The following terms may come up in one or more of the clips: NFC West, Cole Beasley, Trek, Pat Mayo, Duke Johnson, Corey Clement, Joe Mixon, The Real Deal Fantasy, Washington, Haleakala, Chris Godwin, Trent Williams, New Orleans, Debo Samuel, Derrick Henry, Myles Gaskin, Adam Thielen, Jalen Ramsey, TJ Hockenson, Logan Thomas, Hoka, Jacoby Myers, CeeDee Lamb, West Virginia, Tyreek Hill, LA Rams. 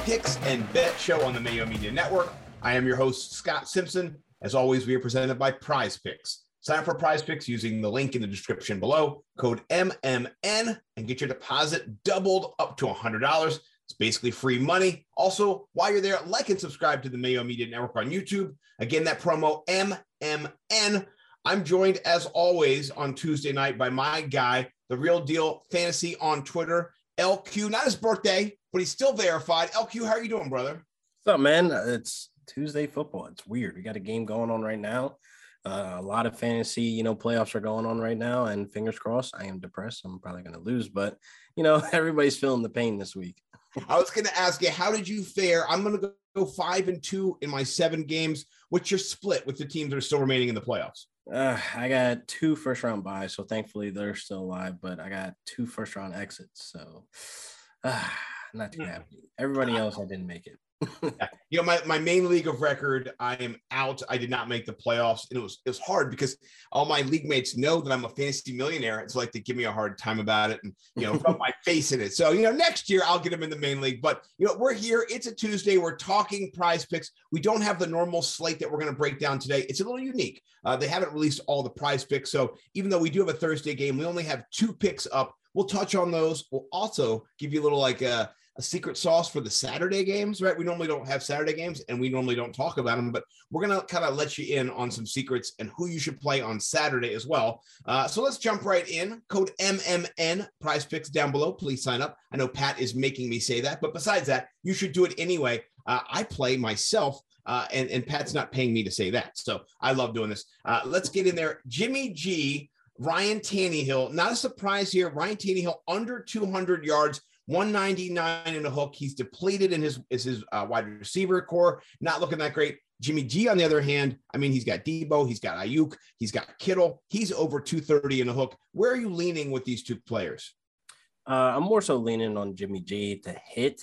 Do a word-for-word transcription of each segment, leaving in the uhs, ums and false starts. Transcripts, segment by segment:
Picks and Bet Show on the Mayo Media Network. I am your host, Scott Simpson. As always, we are presented by Prize Picks. Sign up for Prize Picks using the link in the description below, code M M N, and get your deposit doubled up to one hundred dollars. It's basically free money. Also, while you're there, like and subscribe to the Mayo Media Network on YouTube. Again, that promo M M N. I'm joined, as always, on Tuesday night by my guy, The Real Deal Fantasy on Twitter, L Q. Not his birthday, but he's still verified. L Q, how are you doing, brother? What's up, man? It's Tuesday football. It's weird. We got a game going on right now. Uh, a lot of fantasy, you know, playoffs are going on right now, and fingers crossed. I am depressed. I'm probably going to lose, but you know, everybody's feeling the pain this week. I was going to ask you, how did you fare? I'm going to go five and two in my seven games. What's your split with the teams that are still remaining in the playoffs? Uh, I got two first round buys, so thankfully they're still alive. But I got two first round exits, so uh, not too happy. Everybody else, I didn't make it. You know, my, my main league of record, I am out. I did not make the playoffs. And it was, it was hard because all my league mates know that I'm a fantasy millionaire. It's like they give me a hard time about it and, you know, rub my face in it. So, you know, next year I'll get them in the main league, but you know, we're here. It's a Tuesday. We're talking Prize Picks. We don't have the normal slate that we're going to break down today. It's a little unique. Uh, they haven't released all the Prize Picks. So even though we do have a Thursday game, we only have two picks up. We'll touch on those. We'll also give you a little like a, a secret sauce for the Saturday games, right? We normally don't have Saturday games and we normally don't talk about them, but we're going to kind of let you in on some secrets and who you should play on Saturday as well. Uh, so let's jump right in. Code M M N, Prize Picks down below. Please sign up. I know Pat is making me say that, but besides that, you should do it anyway. Uh, I play myself uh, and, and Pat's not paying me to say that. So I love doing this. Uh, let's get in there. Jimmy G, Ryan Tannehill, not a surprise here. Ryan Tannehill under two hundred yards, one ninety-nine in the hook. He's depleted in his is his uh, wide receiver core. Not looking that great. Jimmy G, on the other hand, I mean, he's got Debo, he's got Ayuk, he's got Kittle. He's over two thirty in the hook. Where are you leaning with these two players? Uh, I'm more so leaning on Jimmy G to hit.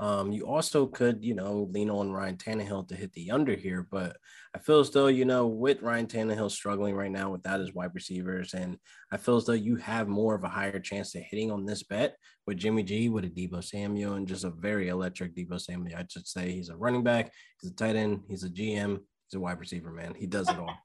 Um, you also could, you know, lean on Ryan Tannehill to hit the under here, but I feel as though, you know, with Ryan Tannehill struggling right now without his wide receivers, and I feel as though you have more of a higher chance of hitting on this bet with Jimmy G, with a Debo Samuel, and just a very electric Debo Samuel. I should say he's a running back, he's a tight end, he's a G M, he's a wide receiver, man. He does it all.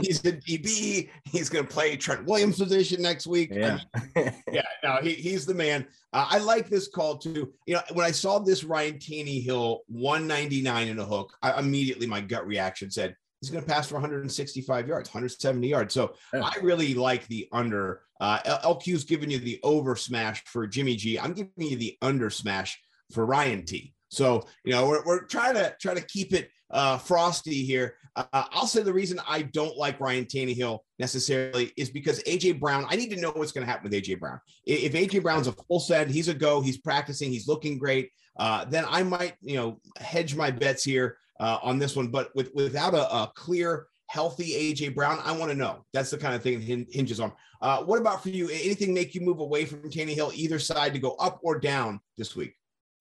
He's a D B. He's going to play Trent Williams' position next week. Yeah, yeah. No, he, he's the man. Uh, I like this call too. You know, when I saw this Ryan Tannehill one ninety-nine in a hook, I immediately my gut reaction said he's going to pass for one sixty-five yards, one seventy yards. So yeah. I really like the under. Uh, L Q's giving you the over smash for Jimmy G. I'm giving you the under smash for Ryan T. So, you know, we're, we're trying to try to keep it uh, frosty here. Uh, I'll say the reason I don't like Ryan Tannehill necessarily is because A J Brown, I need to know what's going to happen with A J Brown. If A J Brown's a full set, he's a go, he's practicing, he's looking great. Uh, then I might, you know, hedge my bets here uh, on this one. But with, without a, a clear, healthy A J Brown, I want to know. That's the kind of thing that hinges on. Uh, what about for you? Anything make you move away from Tannehill, either side, to go up or down this week?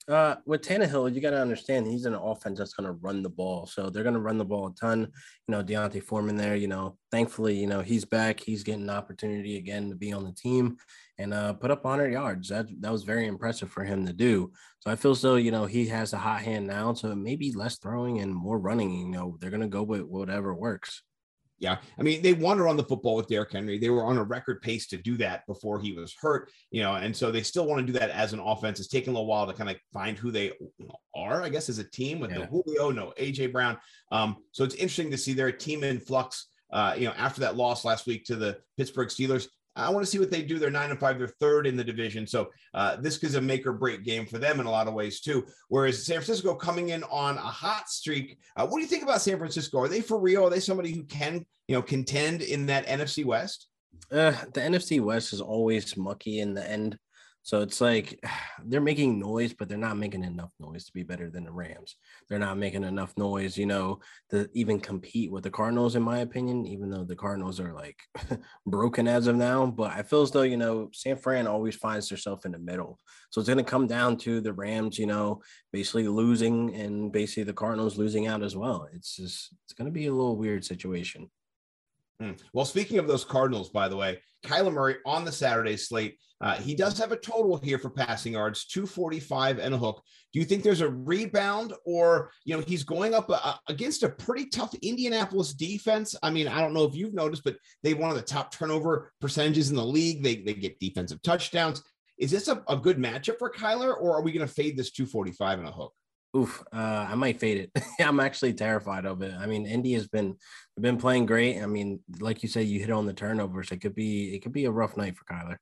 Uh, with Tannehill, you got to understand he's in an offense that's going to run the ball. So they're going to run the ball a ton. You know, Deontay Foreman there, you know, thankfully, you know, he's back. He's getting an opportunity again to be on the team and uh, put up one hundred yards. That, that was very impressive for him to do. So I feel as though, you know, he has a hot hand now. So maybe less throwing and more running, you know, they're going to go with whatever works. Yeah. I mean, they want to run the football with Derrick Henry. They were on a record pace to do that before he was hurt, you know, and so they still want to do that as an offense. It's taken a little while to kind of find who they are, I guess, as a team with yeah. no Julio, no A J Brown. Um, so it's interesting to see their team in flux, uh, you know, after that loss last week to the Pittsburgh Steelers. I want to see what they do. They're nine and five. They're third in the division. So uh, this is a make or break game for them in a lot of ways too. Whereas San Francisco coming in on a hot streak. Uh, what do you think about San Francisco? Are they for real? Are they somebody who can, you know, contend in that N F C West? Uh, the N F C West is always mucky in the end. So it's like they're making noise, but they're not making enough noise to be better than the Rams. They're not making enough noise, you know, to even compete with the Cardinals, in my opinion, even though the Cardinals are like broken as of now. But I feel as though, you know, San Fran always finds herself in the middle. So it's going to come down to the Rams, you know, basically losing and basically the Cardinals losing out as well. It's just, it's going to be a little weird situation. Mm. Well, speaking of those Cardinals, by the way, Kyler Murray on the Saturday slate, uh, he does have a total here for passing yards, two forty-five and a hook. Do you think there's a rebound, or, you know, he's going up uh, against a pretty tough Indianapolis defense? I mean, I don't know if you've noticed, but they have one of the top turnover percentages in the league. They they get defensive touchdowns. Is this a, a good matchup for Kyler, or are we going to fade this two forty-five and a hook? Oof, uh, I might fade it. I'm actually terrified of it. I mean, Indy has been been playing great. I mean, like you said, you hit on the turnovers. It could be it could be a rough night for Kyler.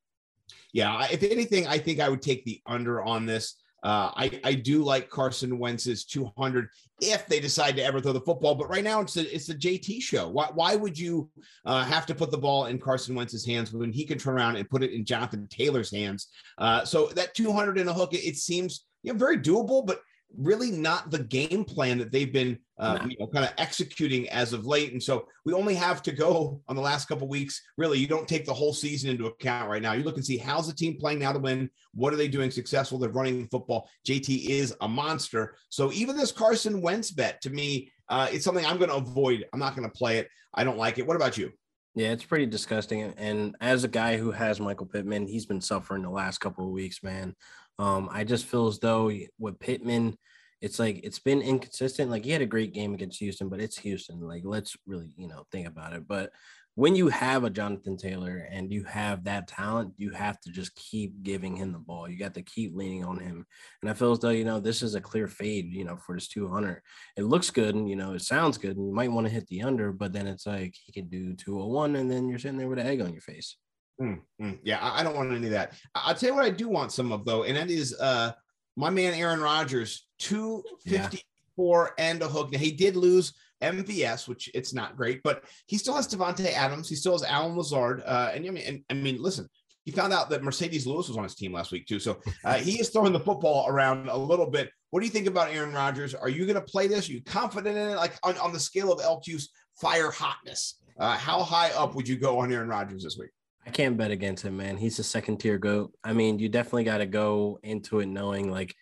Yeah, if anything, I think I would take the under on this. Uh, I, I do like Carson Wentz's two hundred if they decide to ever throw the football. But right now it's a, it's the J T show. Why why would you uh, have to put the ball in Carson Wentz's hands when he can turn around and put it in Jonathan Taylor's hands? Uh, so that two hundred and a hook, it, it seems you know, very doable, but really not the game plan that they've been uh, no. you know, kind of executing as of late. And so we only have to go on the last couple of weeks. Really, you don't take the whole season into account right now. You look and see, how's the team playing now to win? What are they doing successful? They're running the football. J T is a monster. So even this Carson Wentz bet, to me, uh, it's something I'm going to avoid. I'm not going to play it. I don't like it. What about you? Yeah, it's pretty disgusting. And as a guy who has Michael Pittman, he's been suffering the last couple of weeks, man. Um, I just feel as though with Pittman, it's like it's been inconsistent. Like, he had a great game against Houston, but it's Houston. Like, let's really, you know, think about it. But when you have a Jonathan Taylor and you have that talent, you have to just keep giving him the ball. You got to keep leaning on him. And I feel as though, you know, this is a clear fade, you know, for this two hundred. It looks good and, you know, it sounds good. And you might want to hit the under, but then it's like he could do two oh one, and then you're sitting there with an egg on your face. Mm-hmm. Yeah, I don't want any of that. I'll tell you what I do want some of, though, and that is uh, my man Aaron Rodgers, two fifty-four yeah. and a hook. Now, he did lose M V S, which it's not great, but he still has Devontae Adams. He still has Allen Lazard. Uh, and, I mean, and I mean, listen, he found out that Mercedes Lewis was on his team last week, too. So uh, he is throwing the football around a little bit. What do you think about Aaron Rodgers? Are you going to play this? Are you confident in it? Like, on, on the scale of L Q's fire hotness, uh, how high up would you go on Aaron Rodgers this week? I can't bet against him, man. He's a second-tier GOAT. I mean, you definitely got to go into it knowing, like,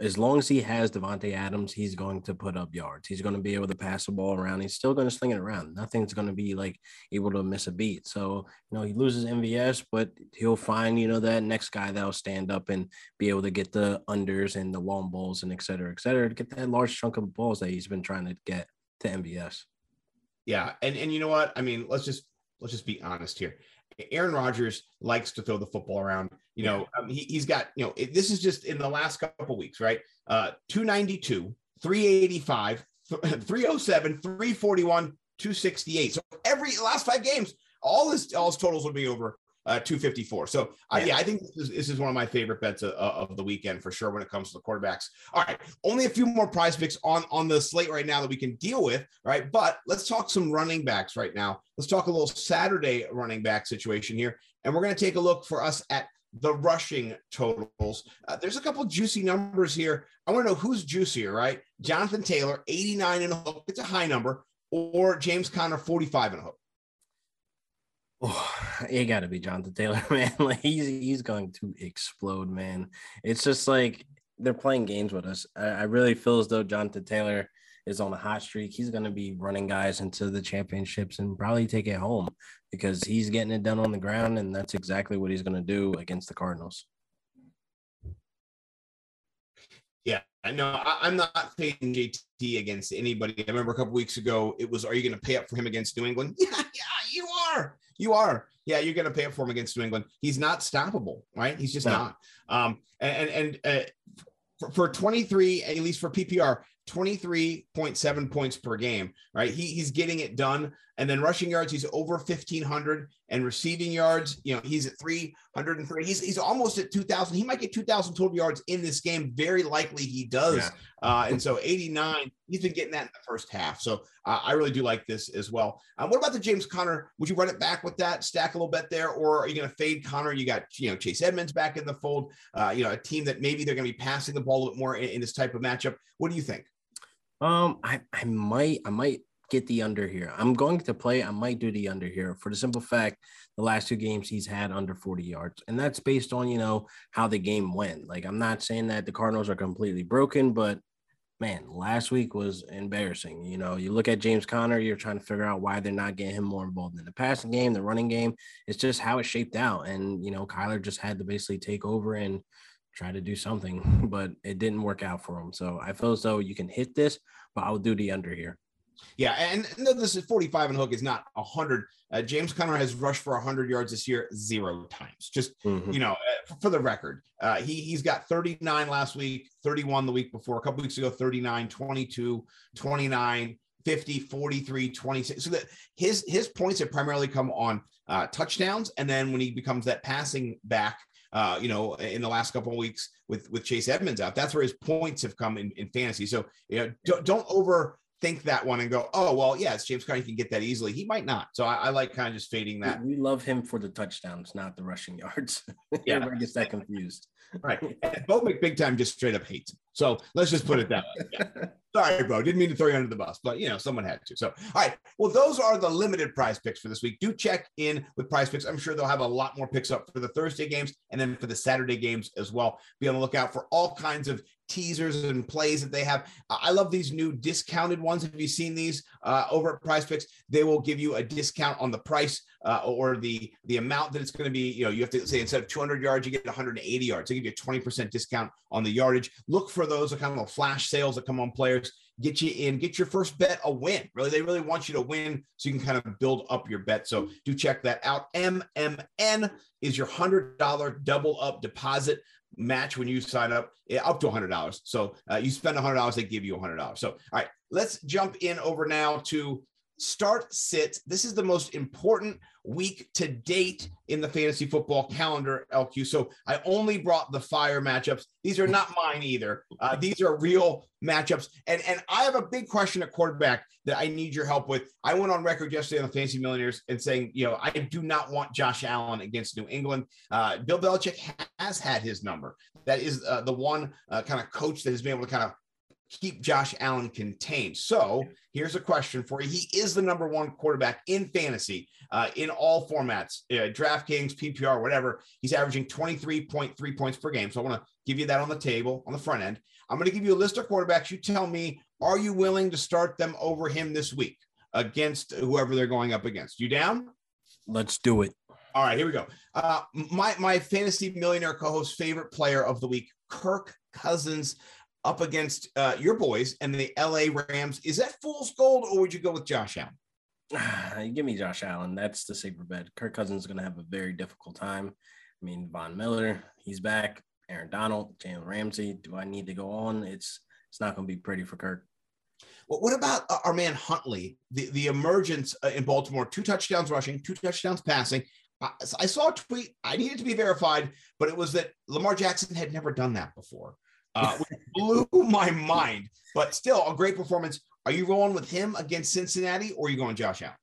as long as he has Devontae Adams, he's going to put up yards. He's going to be able to pass the ball around. He's still going to sling it around. Nothing's going to be, like, able to miss a beat. So, you know, he loses M V S, but he'll find, you know, that next guy that'll stand up and be able to get the unders and the long balls and et cetera, et cetera, to get that large chunk of balls that he's been trying to get to M V S. Yeah, and and you know what? I mean, let's just let's just be honest here. Aaron Rodgers likes to throw the football around. You know, um, he, he's got, you know, it, this is just in the last couple weeks, right? Uh, two ninety-two, three eighty-five, three oh seven, three forty-one, two sixty-eight. So every last five games, all his, all his totals would be over uh, two fifty-four. So, uh, yeah. yeah, I think this is, this is one of my favorite bets of, of the weekend for sure when it comes to the quarterbacks. All right, only a few more prize picks on, on the slate right now that we can deal with, right? But let's talk some running backs right now. Let's talk a little Saturday running back situation here, and we're going to take a look for us at the rushing totals. Uh, there's a couple juicy numbers here. I want to know who's juicier, right? Jonathan Taylor, eighty-nine and a hook. It's a high number. Or James Conner, forty-five and a hook. Oh, it got to be Jonathan Taylor, man. Like, he's he's going to explode, man. It's just like they're playing games with us. I, I really feel as though Jonathan Taylor is on a hot streak. He's going to be running guys into the championships and probably take it home because he's getting it done on the ground, and that's exactly what he's going to do against the Cardinals. Yeah, I know. I, I'm not fading J T against anybody. I remember a couple weeks ago, it was, are you going to pay up for him against New England? Yeah, yeah, you are. You are. Yeah, you're going to pay up for him against New England. He's not stoppable, right? He's just no. not. Um, and and uh, for, for twenty-three, at least for P P R, twenty-three point seven points per game, right? He, he's getting it done. And then rushing yards, he's over fifteen hundred. And receiving yards, you know, he's at three hundred three. He's, he's almost at two thousand. He might get two thousand total yards in this game. Very likely he does. Yeah. Uh, and so eighty-nine, he's been getting that in the first half. So uh, I really do like this as well. Uh, what about the James Conner? Would you run it back with that, stack a little bit there? Or are you going to fade Conner? You got, you know, Chase Edmonds back in the fold, uh, you know, a team that maybe they're going to be passing the ball a little bit more in, in this type of matchup. What do you think? Um, I, I might, I might get the under here. I'm going to play. I might do the under here for the simple fact, the last two games he's had under forty yards, and that's based on, you know, how the game went. Like, I'm not saying that the Cardinals are completely broken, but man, last week was embarrassing. You know, you look at James Conner, you're trying to figure out why they're not getting him more involved in the passing game, the running game. It's just how it shaped out. And, you know, Kyler just had to basically take over and try to do something, but it didn't work out for him. So I feel as though you can hit this, but I'll do the under here. Yeah, and no, this is forty-five and Hook is not one hundred. Uh, James Conner has rushed for one hundred yards this year zero times. Just, mm-hmm. you know, uh, for the record, uh, he, he's got thirty-nine last week, thirty-one the week before, a couple weeks ago, thirty-nine, twenty-two, twenty-nine, fifty, forty-three, twenty-six. So that his, his points have primarily come on uh, touchdowns, and then when he becomes that passing back, Uh, you know, in the last couple of weeks with, with Chase Edmonds out, that's where his points have come in, in fantasy. So, you know, don't, don't overthink that one and go, oh, well, yeah, it's James Conner, he can get that easily. He might not. So I, I like kind of just fading that. We love him for the touchdowns, not the rushing yards. Yeah. Everybody gets that confused. Right. And Bo McBigtime just straight up hates him. So let's just put it that way. Yeah. Sorry, bro. Didn't mean to throw you under the bus, but, you know, someone had to. So, all right. Well, those are the limited prize picks for this week. Do check in with Prize Picks. I'm sure they'll have a lot more picks up for the Thursday games and then for the Saturday games as well. Be on the lookout for all kinds of teasers and plays that they have. Uh, I love these new discounted ones. Have you seen these uh, over at Prize Picks? They will give you a discount on the price uh, or the, the amount that it's going to be. You know, you have to say instead of two hundred yards, you get one hundred eighty yards. They give you a twenty percent discount on the yardage. Look for those kind of flash sales that come on players, get you in, get your first bet a win. Really, they really want you to win so you can kind of build up your bet. So do check that out. M M N is your one hundred dollars double up deposit match when you sign up, up to one hundred dollars. So uh, you spend one hundred dollars, they give you one hundred dollars. So, all right, let's jump in over now to start sit. This is the most important week to date in the fantasy football calendar, L Q. So I only brought the fire matchups. These are not mine either. Uh, these are real matchups. And, and I have a big question at quarterback that I need your help with. I went on record yesterday on the Fantasy Millionaires and saying, you know, I do not want Josh Allen against New England. Uh, Bill Belichick has had his number. That is uh, the one uh, kind of coach that has been able to kind of keep Josh Allen contained. So here's a question for you. He is the number one quarterback in fantasy, uh, in all formats, uh, DraftKings, P P R, whatever. He's averaging twenty-three point three points per game. So I want to give you that on the table, on the front end. I'm going to give you a list of quarterbacks. You tell me, are you willing to start them over him this week against whoever they're going up against? You down? Let's do it. All right, here we go. Uh, my, my Fantasy Millionaire co-host favorite player of the week, Kirk Cousins, up against uh, your boys and the L A Rams. Is that fool's gold, or would you go with Josh Allen? Ah, give me Josh Allen. That's the safer bet. Kirk Cousins is going to have a very difficult time. I mean, Von Miller, he's back. Aaron Donald, Jalen Ramsey. Do I need to go on? It's it's not going to be pretty for Kirk. Well, what about our man Huntley, the, the emergence in Baltimore? Two touchdowns rushing, two touchdowns passing. I saw a tweet. I needed to be verified, but it was that Lamar Jackson had never done that before. Uh, which blew my mind, but still a great performance. Are you rolling with him against Cincinnati, or are you going Josh Allen?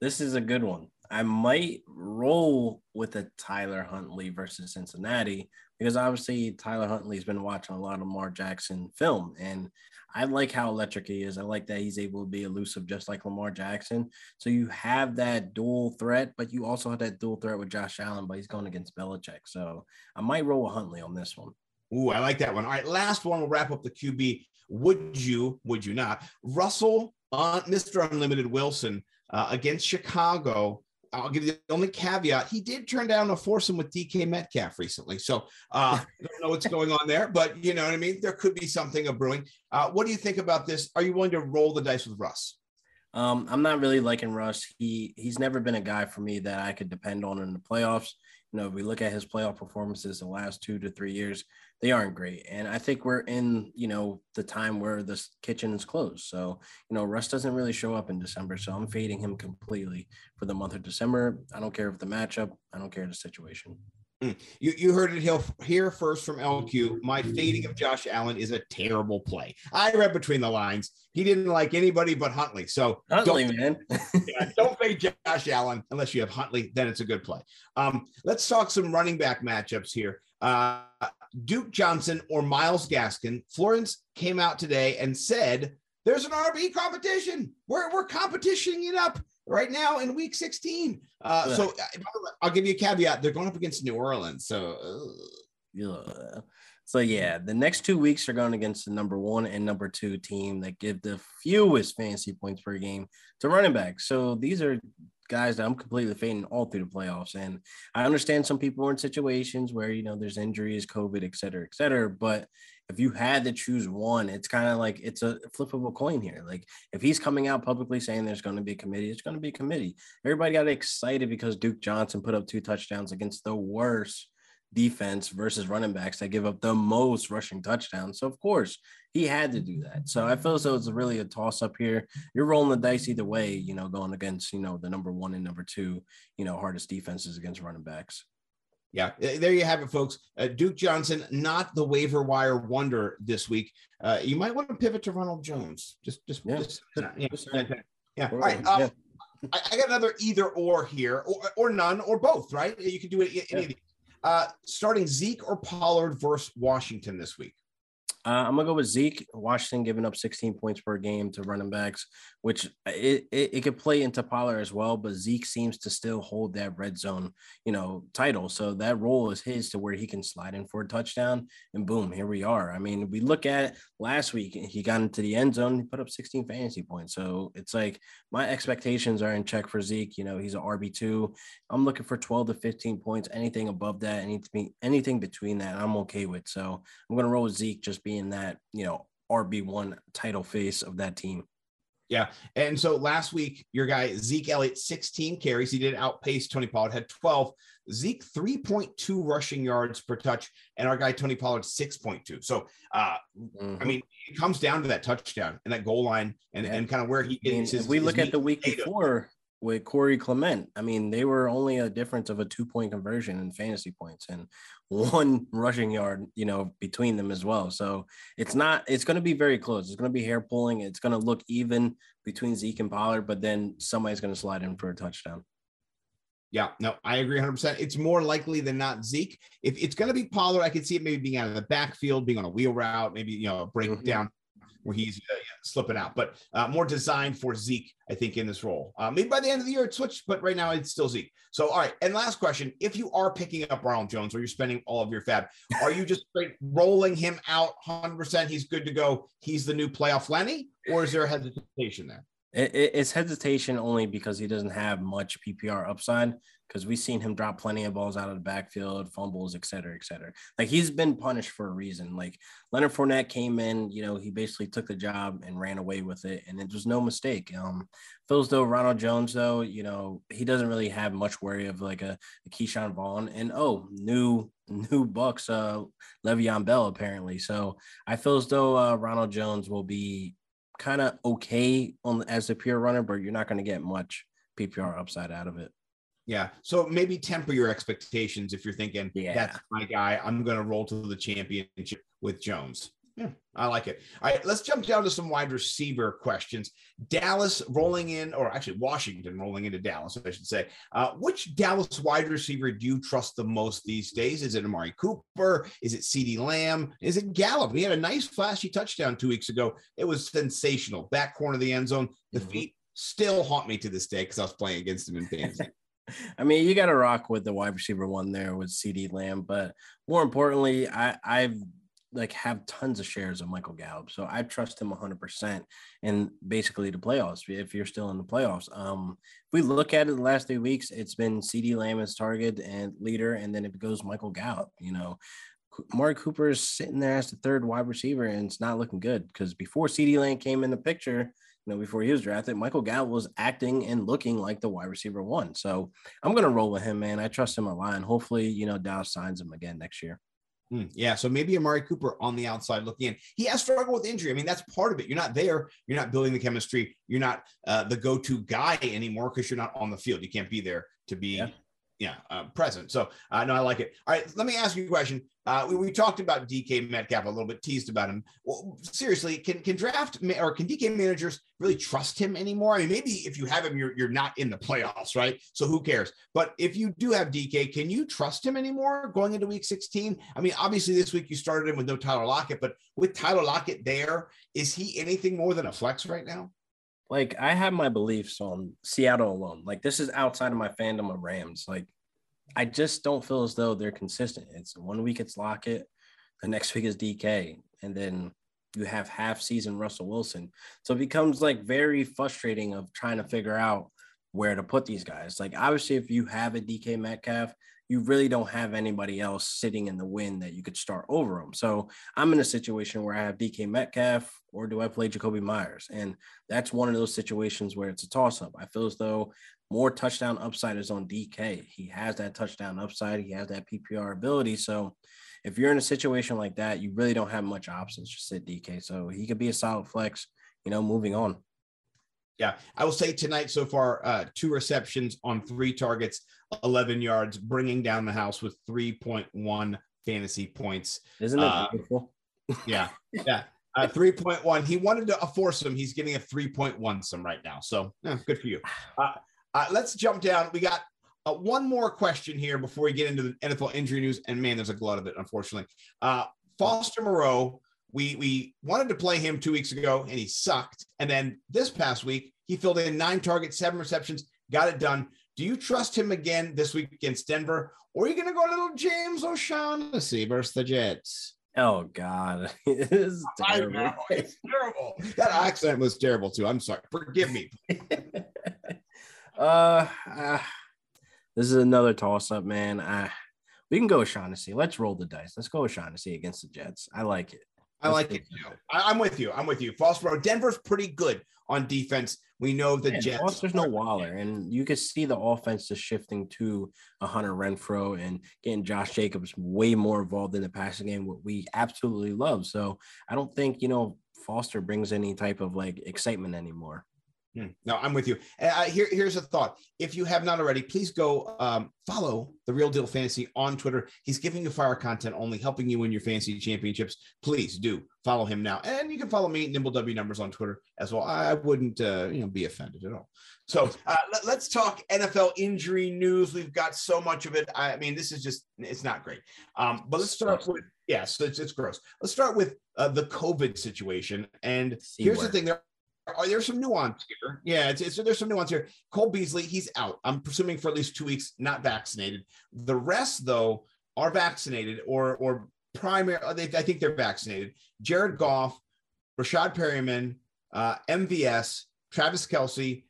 This is a good one. I might roll with a Tyler Huntley versus Cincinnati because obviously Tyler Huntley has been watching a lot of Lamar Jackson film, and I like how electric he is. I like that he's able to be elusive just like Lamar Jackson. So you have that dual threat, but you also have that dual threat with Josh Allen, but he's going against Belichick. So I might roll with Huntley on this one. Ooh, I like that one. All right, last one. We'll wrap up the Q B. Would you, would you not? Russell, uh, Mister Unlimited Wilson uh, against Chicago. I'll give you the only caveat. He did turn down a foursome with D K Metcalf recently. So uh, I don't know what's going on there, but you know what I mean? There could be something of brewing. Uh, what do you think about this? Are you willing to roll the dice with Russ? Um, I'm not really liking Russ. He He's never been a guy for me that I could depend on in the playoffs. You know, if we look at his playoff performances the last two to three years, they aren't great. And I think we're in, you know, the time where the kitchen is closed. So, you know, Russ doesn't really show up in December. So I'm fading him completely for the month of December. I don't care if the matchup, I don't care the situation. Mm. You you heard it here first from L Q. My fading of Josh Allen is a terrible play. I read between the lines. He didn't like anybody but Huntley. So Huntley, don't, man. Yeah, don't fade Josh Allen unless you have Huntley. Then it's a good play. Um, let's talk some running back matchups here. Uh, Duke Johnson or Myles Gaskin. Florence came out today and said, there's an R B competition. We're, we're competitioning it up right now in week sixteen. Uh, yeah. So I'll give you a caveat. They're going up against New Orleans. So uh, yeah. So, yeah, the next two weeks are going against the number one and number two team that give the fewest fantasy points per game to running backs. So these are guys that I'm completely fading all through the playoffs. And I understand some people are in situations where, you know, there's injuries, COVID, et cetera, et cetera. But if you had to choose one, it's kind of like it's a flip of a coin here. Like if he's coming out publicly saying there's going to be a committee, it's going to be a committee. Everybody got excited because Duke Johnson put up two touchdowns against the worst defense versus running backs that give up the most rushing touchdowns. So, of course, he had to do that. So I feel as though it's really a toss-up here. You're rolling the dice either way, you know, going against, you know, the number one and number two, you know, hardest defenses against running backs. Yeah, there you have it, folks. Uh, Duke Johnson, not the waiver wire wonder this week. Uh, you might want to pivot to Ronald Jones. Just, just, yeah. just yeah. yeah. All right. Um, yeah. I, I got another either or here, or, or none, or both, right? You can do it any yeah. of these. Uh, starting Zeke or Pollard versus Washington this week? Uh, I'm going to go with Zeke. Washington giving up sixteen points per game to running backs, which it, it, it could play into Pollard as well, but Zeke seems to still hold that red zone, you know, title. So that role is his to where he can slide in for a touchdown, and boom, here we are. I mean, we look at it, last week, he got into the end zone, he put up sixteen fantasy points. So it's like my expectations are in check for Zeke. You know, he's an R B two. I'm looking for twelve to fifteen points, anything above that, anything, anything between that, I'm okay with. So I'm going to roll with Zeke just being in that, you know, R B one title face of that team. Yeah. And so last week, your guy, Zeke Elliott, sixteen carries. He did outpace Tony Pollard, had twelve. Zeke, three point two rushing yards per touch. And our guy, Tony Pollard, six point two. So, uh, mm-hmm. I mean, it comes down to that touchdown and that goal line and, yeah. and kind of where he is. I mean, his, if we his look at the week data. before with Corey Clement, I mean, they were only a difference of a two-point conversion in fantasy points. And one rushing yard, you know, between them as well. So it's not, it's going to be very close. It's going to be hair pulling. It's going to look even between Zeke and Pollard, but then somebody's going to slide in for a touchdown. Yeah, no, I agree one hundred percent. It's more likely than not Zeke. If it's going to be Pollard, I could see it maybe being out of the backfield, being on a wheel route, maybe, you know, a breakdown mm-hmm. where he's uh, yeah, slipping out, but uh, more designed for Zeke, I think, in this role. Uh, maybe by the end of the year, it switched, but right now it's still Zeke. So, all right. And last question, if you are picking up Ronald Jones or you're spending all of your fab, are you just straight rolling him out one hundred percent? He's good to go. He's the new playoff Lenny, or is there hesitation there? It, it, it's hesitation only because he doesn't have much P P R upside, because we've seen him drop plenty of balls out of the backfield, fumbles, et cetera, et cetera. Like, he's been punished for a reason. Like, Leonard Fournette came in, you know, he basically took the job and ran away with it, and it was no mistake. Um, feels though Ronald Jones, though, you know, he doesn't really have much worry of, like, a, a Keyshawn Vaughn. And, oh, new new Bucks, uh, Le'Veon Bell, apparently. So I feel as though uh, Ronald Jones will be kind of okay on as a pure runner, but you're not going to get much P P R upside out of it. Yeah. So maybe temper your expectations if you're thinking, yeah. that's my guy, I'm going to roll to the championship with Jones. Yeah, I like it. All right, let's jump down to some wide receiver questions. Dallas rolling in, or actually Washington rolling into Dallas, I should say. Uh, which Dallas wide receiver do you trust the most these days? Is it Amari Cooper? Is it CeeDee Lamb? Is it Gallup? He had a nice flashy touchdown two weeks ago. It was sensational. Back corner of the end zone. The mm-hmm. feet still haunt me to this day because I was playing against him in fantasy. I mean, you got to rock with the wide receiver one there with CeeDee Lamb, but more importantly, I, I've like have tons of shares of Michael Gallup, so I trust him one hundred percent in basically the playoffs. If you're still in the playoffs, um, if we look at it the last three weeks, it's been CeeDee Lamb as target and leader, and then it goes Michael Gallup. You know, Amari Cooper is sitting there as the third wide receiver, and it's not looking good because before CeeDee Lamb came in the picture, you know, before he was drafted, Michael Gallup was acting and looking like the wide receiver one. So I'm going to roll with him, man. I trust him a lot. And hopefully, you know, Dallas signs him again next year. Mm, yeah. So maybe Amari Cooper on the outside looking in. He has struggled with injury. I mean, that's part of it. You're not there. You're not building the chemistry. You're not uh, the go-to guy anymore because you're not on the field. You can't be there to be yeah. Yeah, uh, present. So uh, no, I like it. All right, let me ask you a question. Uh, we, we talked about D K Metcalf a little bit, teased about him. Well, seriously, can can draft ma- or can D K managers really trust him anymore? I mean, maybe if you have him, you're you're not in the playoffs, right? So who cares? But if you do have D K, can you trust him anymore going into Week sixteen? I mean, obviously this week you started him with no Tyler Lockett, but with Tyler Lockett there, is he anything more than a flex right now? Like, I have my beliefs on Seattle alone. Like, this is outside of my fandom of Rams. Like, I just don't feel as though they're consistent. It's one week it's Lockett. The next week is D K. And then you have half season Russell Wilson. So it becomes like very frustrating of trying to figure out where to put these guys. Like, obviously, if you have a D K Metcalf, you really don't have anybody else sitting in the wind that you could start over them. So I'm in a situation where I have D K Metcalf, or do I play Jacoby Myers? And that's one of those situations where it's a toss-up. I feel as though more touchdown upside is on D K. He has that touchdown upside. He has that P P R ability. So if you're in a situation like that, you really don't have much options to sit D K. So he could be a solid flex, you know, moving on. Yeah, I will say tonight so far, uh, two receptions on three targets, eleven yards, bringing down the house with three point one fantasy points. Isn't that uh, beautiful? Yeah, yeah. Uh, three point one. He wanted to force him. He's getting a three point one some right now. So yeah, good for you. Uh, uh, let's jump down. We got uh, one more question here before we get into the N F L injury news. And, man, there's a glut of it, unfortunately. Uh, Foster Moreau. We we wanted to play him two weeks ago, and he sucked. And then this past week, he filled in nine targets, seven receptions, got it done. Do you trust him again this week against Denver, or are you going to go a little James O'Shaughnessy versus the Jets? Oh, God. It is terrible. I know. It's terrible. That accent was terrible, too. I'm sorry. Forgive me. uh, uh, this is another toss-up, man. I, we can go O'Shaughnessy. Let's roll the dice. Let's go O'Shaughnessy against the Jets. I like it. I like it too. I, I'm with you. I'm with you. Foster, Denver's pretty good on defense. We know the yeah, Jets. Foster's no Waller, and you can see the offense is shifting to a Hunter Renfrow and getting Josh Jacobs way more involved in the passing game, what we absolutely love. So I don't think, you know, Foster brings any type of like excitement anymore. Hmm. No, I'm with you. Uh, here, here's a thought. If you have not already, please go um, follow The Real Deal Fantasy on Twitter. He's giving you fire content only, helping you win your fantasy championships. Please do follow him now. And you can follow me, Nimble W Numbers, on Twitter as well. I wouldn't uh, you know, be offended at all. So uh, let, let's talk N F L injury news. We've got so much of it. I mean, this is just, it's not great. Um, but let's start with, yeah, so it's, it's gross. Let's start with uh, the COVID situation. And here's the thing. There Are there's some nuance here. Yeah, it's, it's, there's some nuance here. Cole Beasley, he's out. I'm presuming for at least two weeks, not vaccinated. The rest, though, are vaccinated or or primary. They, I think they're vaccinated. Jared Goff, Rashad Perryman, uh, M V S, Travis Kelce,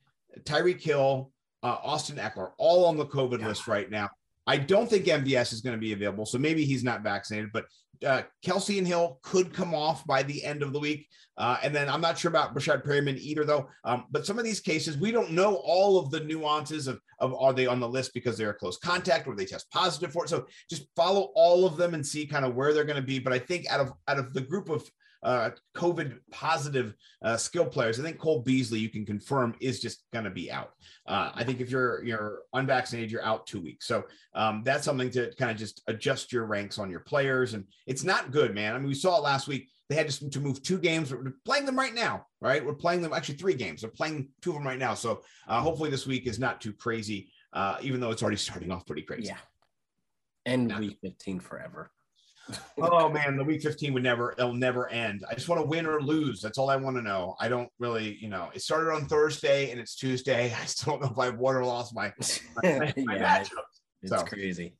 Tyreek Hill, uh, Austin Eckler, all on the COVID yeah. list right now. I don't think M V S is going to be available, so maybe he's not vaccinated, but uh, Kelce and Hill could come off by the end of the week. Uh, and then I'm not sure about Rashad Perryman either, though. Um, but some of these cases, we don't know all of the nuances of, of are they on the list because they're a close contact or they test positive for it. So just follow all of them and see kind of where they're going to be. But I think out of out of the group of uh, COVID positive uh, skill players, I think Cole Beasley, you can confirm, is just going to be out. Uh, I think if you're you're unvaccinated, you're out two weeks. So um, that's something to kind of just adjust your ranks on your players. And it's not good, man. I mean, we saw it last week. They had to, to move two games. We're playing them right now, right? We're playing them, actually three games. They're playing two of them right now. So uh, hopefully this week is not too crazy, uh, even though it's already starting off pretty crazy. Yeah. And not week fifteen forever. Oh man, the week fifteen would never, it'll never end. I just want to win or lose. That's all I want to know. I don't really, you know, it started on Thursday and it's Tuesday. I still don't know if I've won or lost my, my, my yeah, matchups. It's so crazy.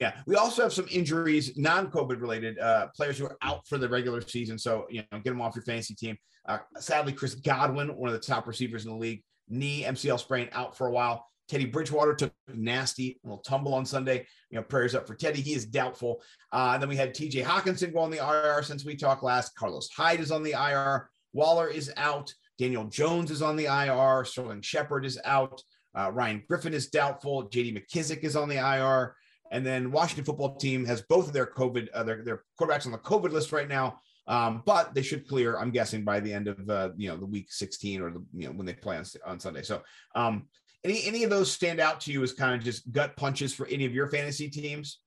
Yeah. We also have some injuries, non-COVID related uh, players who are out for the regular season. So, you know, get them off your fantasy team. Uh, sadly, Chris Godwin, one of the top receivers in the league, knee M C L sprain, out for a while. Teddy Bridgewater took a nasty little tumble on Sunday. You know, prayers up for Teddy. He is doubtful. Uh, then we had T J Hockenson go on the I R since we talked last. Carlos Hyde is on the I R. Waller is out. Daniel Jones is on the I R. Sterling Shepard is out. Uh, Ryan Griffin is doubtful. J D McKissic is on the I R. And then Washington football team has both of their COVID, uh, their, their quarterbacks on the COVID list right now. Um, but they should clear, I'm guessing, by the end of, uh, you know, the week sixteen or, the, you know, when they play on, on Sunday. So, um, Any any of those stand out to you as kind of just gut punches for any of your fantasy teams?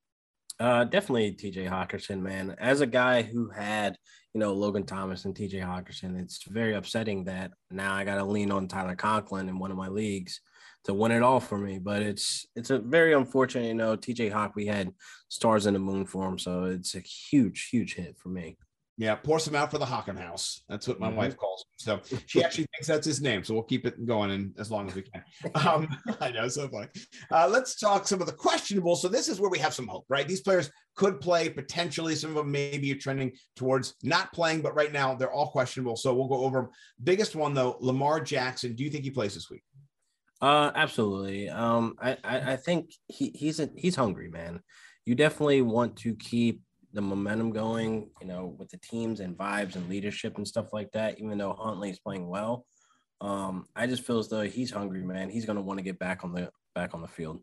Uh, definitely T J Hockenson, man. As a guy who had, you know, Logan Thomas and T J Hockenson, it's very upsetting that now I got to lean on Tyler Conklin in one of my leagues to win it all for me. But it's it's a very unfortunate, you know, T J Hawk, we had stars in the moon for him. So it's a huge, huge hit for me. Yeah, pour some out for the Hockenhouse. That's what my mm-hmm. wife calls him. So she actually thinks that's his name. So we'll keep it going in as long as we can. Um, I know, so funny. Uh, let's talk some of the questionable. So this is where we have some hope, right? These players could play potentially. Some of them maybe are trending towards not playing, but right now they're all questionable. So we'll go over them. Biggest one, though, Lamar Jackson. Do you think he plays this week? Uh, absolutely. Um, I, I, I think he, he's a, he's hungry, man. You definitely want to keep the momentum going, you know, with the teams and vibes and leadership and stuff like that, even though Huntley is playing well. Um, I just feel as though he's hungry, man. He's going to want to get back on the back on the field.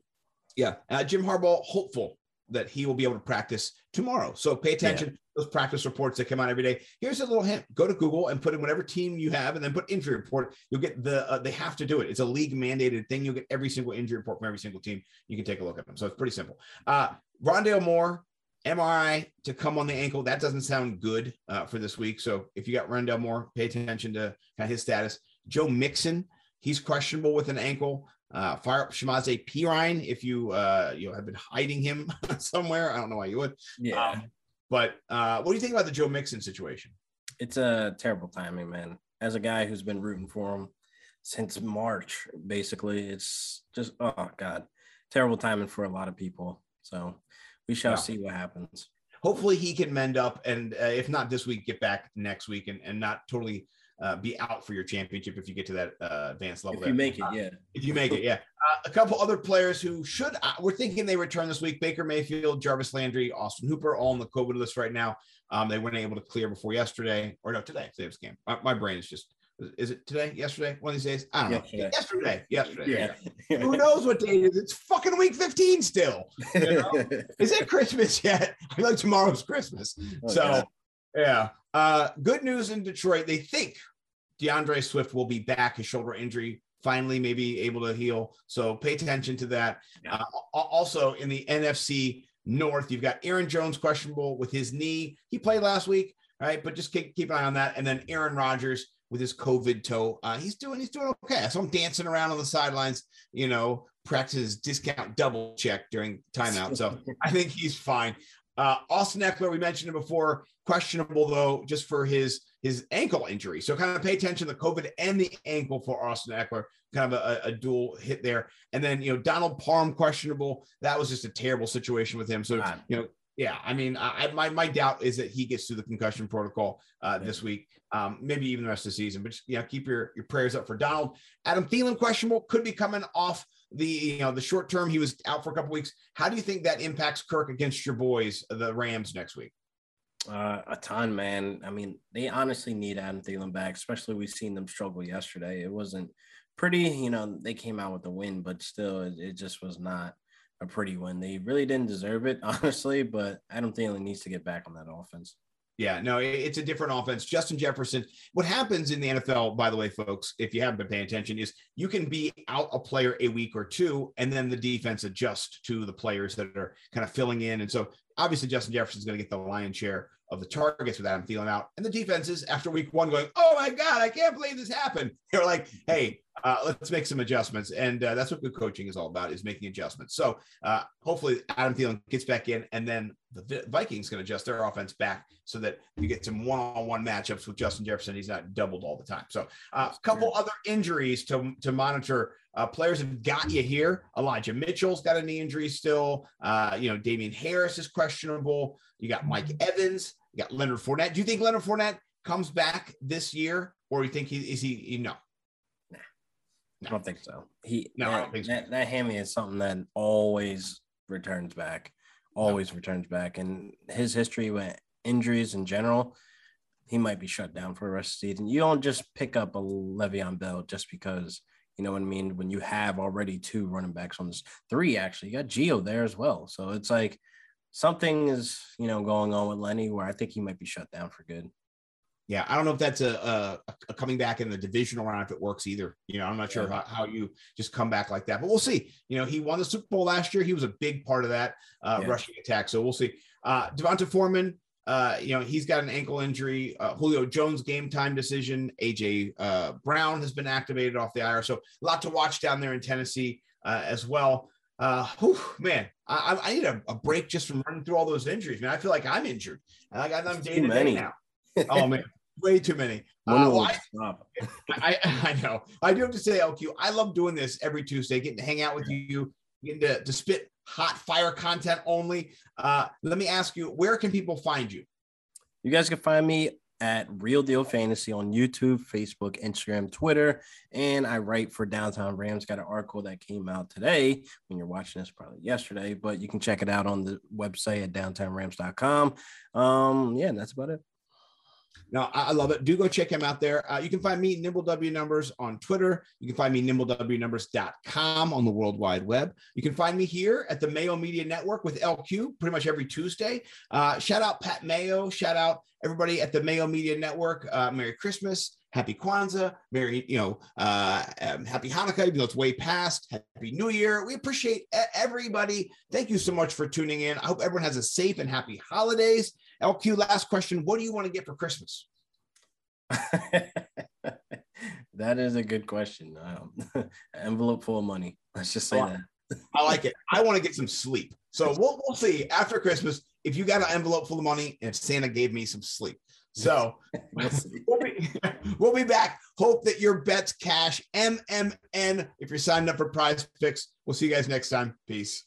Yeah. Uh, Jim Harbaugh, hopeful that he will be able to practice tomorrow. So pay attention yeah. to those practice reports that come out every day. Here's a little hint. Go to Google and put in whatever team you have and then put injury report. You'll get the, uh, they have to do it. It's a league mandated thing. You'll get every single injury report from every single team. You can take a look at them. So it's pretty simple. Uh, Rondale Moore, M R I to come on the ankle. That doesn't sound good uh, for this week. So if you got Rondale Moore, pay attention to kind of his status. Joe Mixon, he's questionable with an ankle. Uh, fire up Shamaze Perine if you uh, you know, have been hiding him somewhere. I don't know why you would. Yeah. Um, but uh, what do you think about the Joe Mixon situation? It's a terrible timing, man. As a guy who's been rooting for him since March, basically, it's just, oh, God, terrible timing for a lot of people. So we shall yeah. see what happens. Hopefully he can mend up, and uh, if not this week, get back next week and, and not totally uh, be out for your championship if you get to that uh, advanced level. If there. you make it, uh, yeah. If you make it, yeah. Uh, a couple other players who should uh, – we're thinking they return this week. Baker Mayfield, Jarvis Landry, Austin Hooper, all on the COVID list right now. Um, they weren't able to clear before yesterday – or no, today. Today's game. My, my brain is just – is it today? Yesterday? One of these days? I don't yesterday. know. Yesterday. Yesterday. Yeah. Yeah. Who knows what day it is? It's fucking week fifteen still. You know? Is it Christmas yet? I feel like tomorrow's Christmas. Oh, so, God. yeah. Uh, good news in Detroit. They think DeAndre Swift will be back. His shoulder injury finally may be able to heal. So pay attention to that. Yeah. Uh, also, in the N F C North, you've got Aaron Jones questionable with his knee. He played last week. All right. But just keep, keep an eye on that. And then Aaron Rodgers with his COVID toe. Uh, he's doing, he's doing okay. So I'm dancing around on the sidelines, you know, practices discount double check during timeout. So I think he's fine. Uh, Austin Eckler, we mentioned him before, questionable though, just for his, his ankle injury. So kind of pay attention to the COVID and the ankle for Austin Eckler, kind of a, a dual hit there. And then, you know, Donald Parham questionable. That was just a terrible situation with him. So, God. you know, Yeah, I mean, I, my my doubt is that he gets through the concussion protocol uh, this week, um, maybe even the rest of the season. But just, you know, keep your, your prayers up for Donald. Adam Thielen questionable, could be coming off the you know the short term. He was out for a couple weeks. How do you think that impacts Kirk against your boys, the Rams, next week? Uh, a ton, man. I mean, they honestly need Adam Thielen back, especially we've seen them struggle yesterday. It wasn't pretty, you know. They came out with the win, but still, it, it just was not a pretty one. They really didn't deserve it, honestly, but Adam Thielen needs to get back on that offense. Yeah, no, it's a different offense. Justin Jefferson, what happens in the N F L, by the way, folks, if you haven't been paying attention, is you can be out a player a week or two, and then the defense adjusts to the players that are kind of filling in. And so obviously Justin Jefferson is going to get the lion's share of the targets with Adam Thielen out. And the defenses after week one going, oh my God, I can't believe this happened. They're like, hey, uh, let's make some adjustments. And uh, that's what good coaching is all about, is making adjustments. So uh, hopefully Adam Thielen gets back in, and then the Vikings can adjust their offense back so that you get some one-on-one matchups with Justin Jefferson. He's not doubled all the time. So uh, a couple other injuries to, to monitor. Uh, players have got you here. Elijah Mitchell's got a knee injury still. Uh, you know, Damian Harris is questionable. You got Mike Evans. You got Leonard Fournette. Do you think Leonard Fournette comes back this year, or do you think he is he? You know, nah, no. I don't think so. He no, that, I don't think so. That, that hammy is something that always returns back, always no. returns back, and his history with injuries in general, he might be shut down for the rest of the season. You don't just pick up a Le'Veon Bell just because. You know what I mean? When you have already two running backs on this, three actually, you got Gio there as well. So it's like something is, you know, going on with Lenny where I think he might be shut down for good. Yeah, I don't know if that's a, a, a coming back in the divisional round if it works either. You know, I'm not sure how, how you just come back like that, but we'll see. You know, he won the Super Bowl last year. He was a big part of that uh, yeah. rushing attack. So we'll see. Uh, Devonta Foreman, Uh, you know, he's got an ankle injury. Uh, Julio Jones game time decision. A J uh, Brown has been activated off the I R. So a lot to watch down there in Tennessee uh, as well. Uh, whew, man, I, I need a, a break just from running through all those injuries. Man, I feel like I'm injured. Like I'm day to day now. Oh man, way too many. Uh, well, I, I, I know. I do have to say, L Q, I love doing this every Tuesday, getting to hang out with you, getting to, to spit hot fire content only. Uh, let me ask you, where can people find you? You guys can find me at Real Deal Fantasy on YouTube, Facebook, Instagram, Twitter, and I write for Downtown Rams. Got an article that came out today when you're watching this, probably yesterday, but you can check it out on the website at downtown rams dot com. Um, yeah, and that's about it. No, I love it. Do go check him out there. Uh, you can find me, Nimble W Numbers, on Twitter. You can find me, nimble w numbers dot com on the World Wide Web. You can find me here at the Mayo Media Network with L Q pretty much every Tuesday. Uh, shout out Pat Mayo. Shout out everybody at the Mayo Media Network. Uh, Merry Christmas. Happy Kwanzaa. Merry, you know, uh, um, Happy Hanukkah, even though it's way past. Happy New Year. We appreciate everybody. Thank you so much for tuning in. I hope everyone has a safe and happy holidays. L Q, last question. What do you want to get for Christmas? That is a good question. Um, envelope full of money. Let's just say I like that. I like it. I want to get some sleep. So we'll, we'll see after Christmas if you got an envelope full of money and if Santa gave me some sleep. So we'll, we'll, be, we'll be back. Hope that your bets cash. M M N if you're signed up for Prize Picks. We'll see you guys next time. Peace.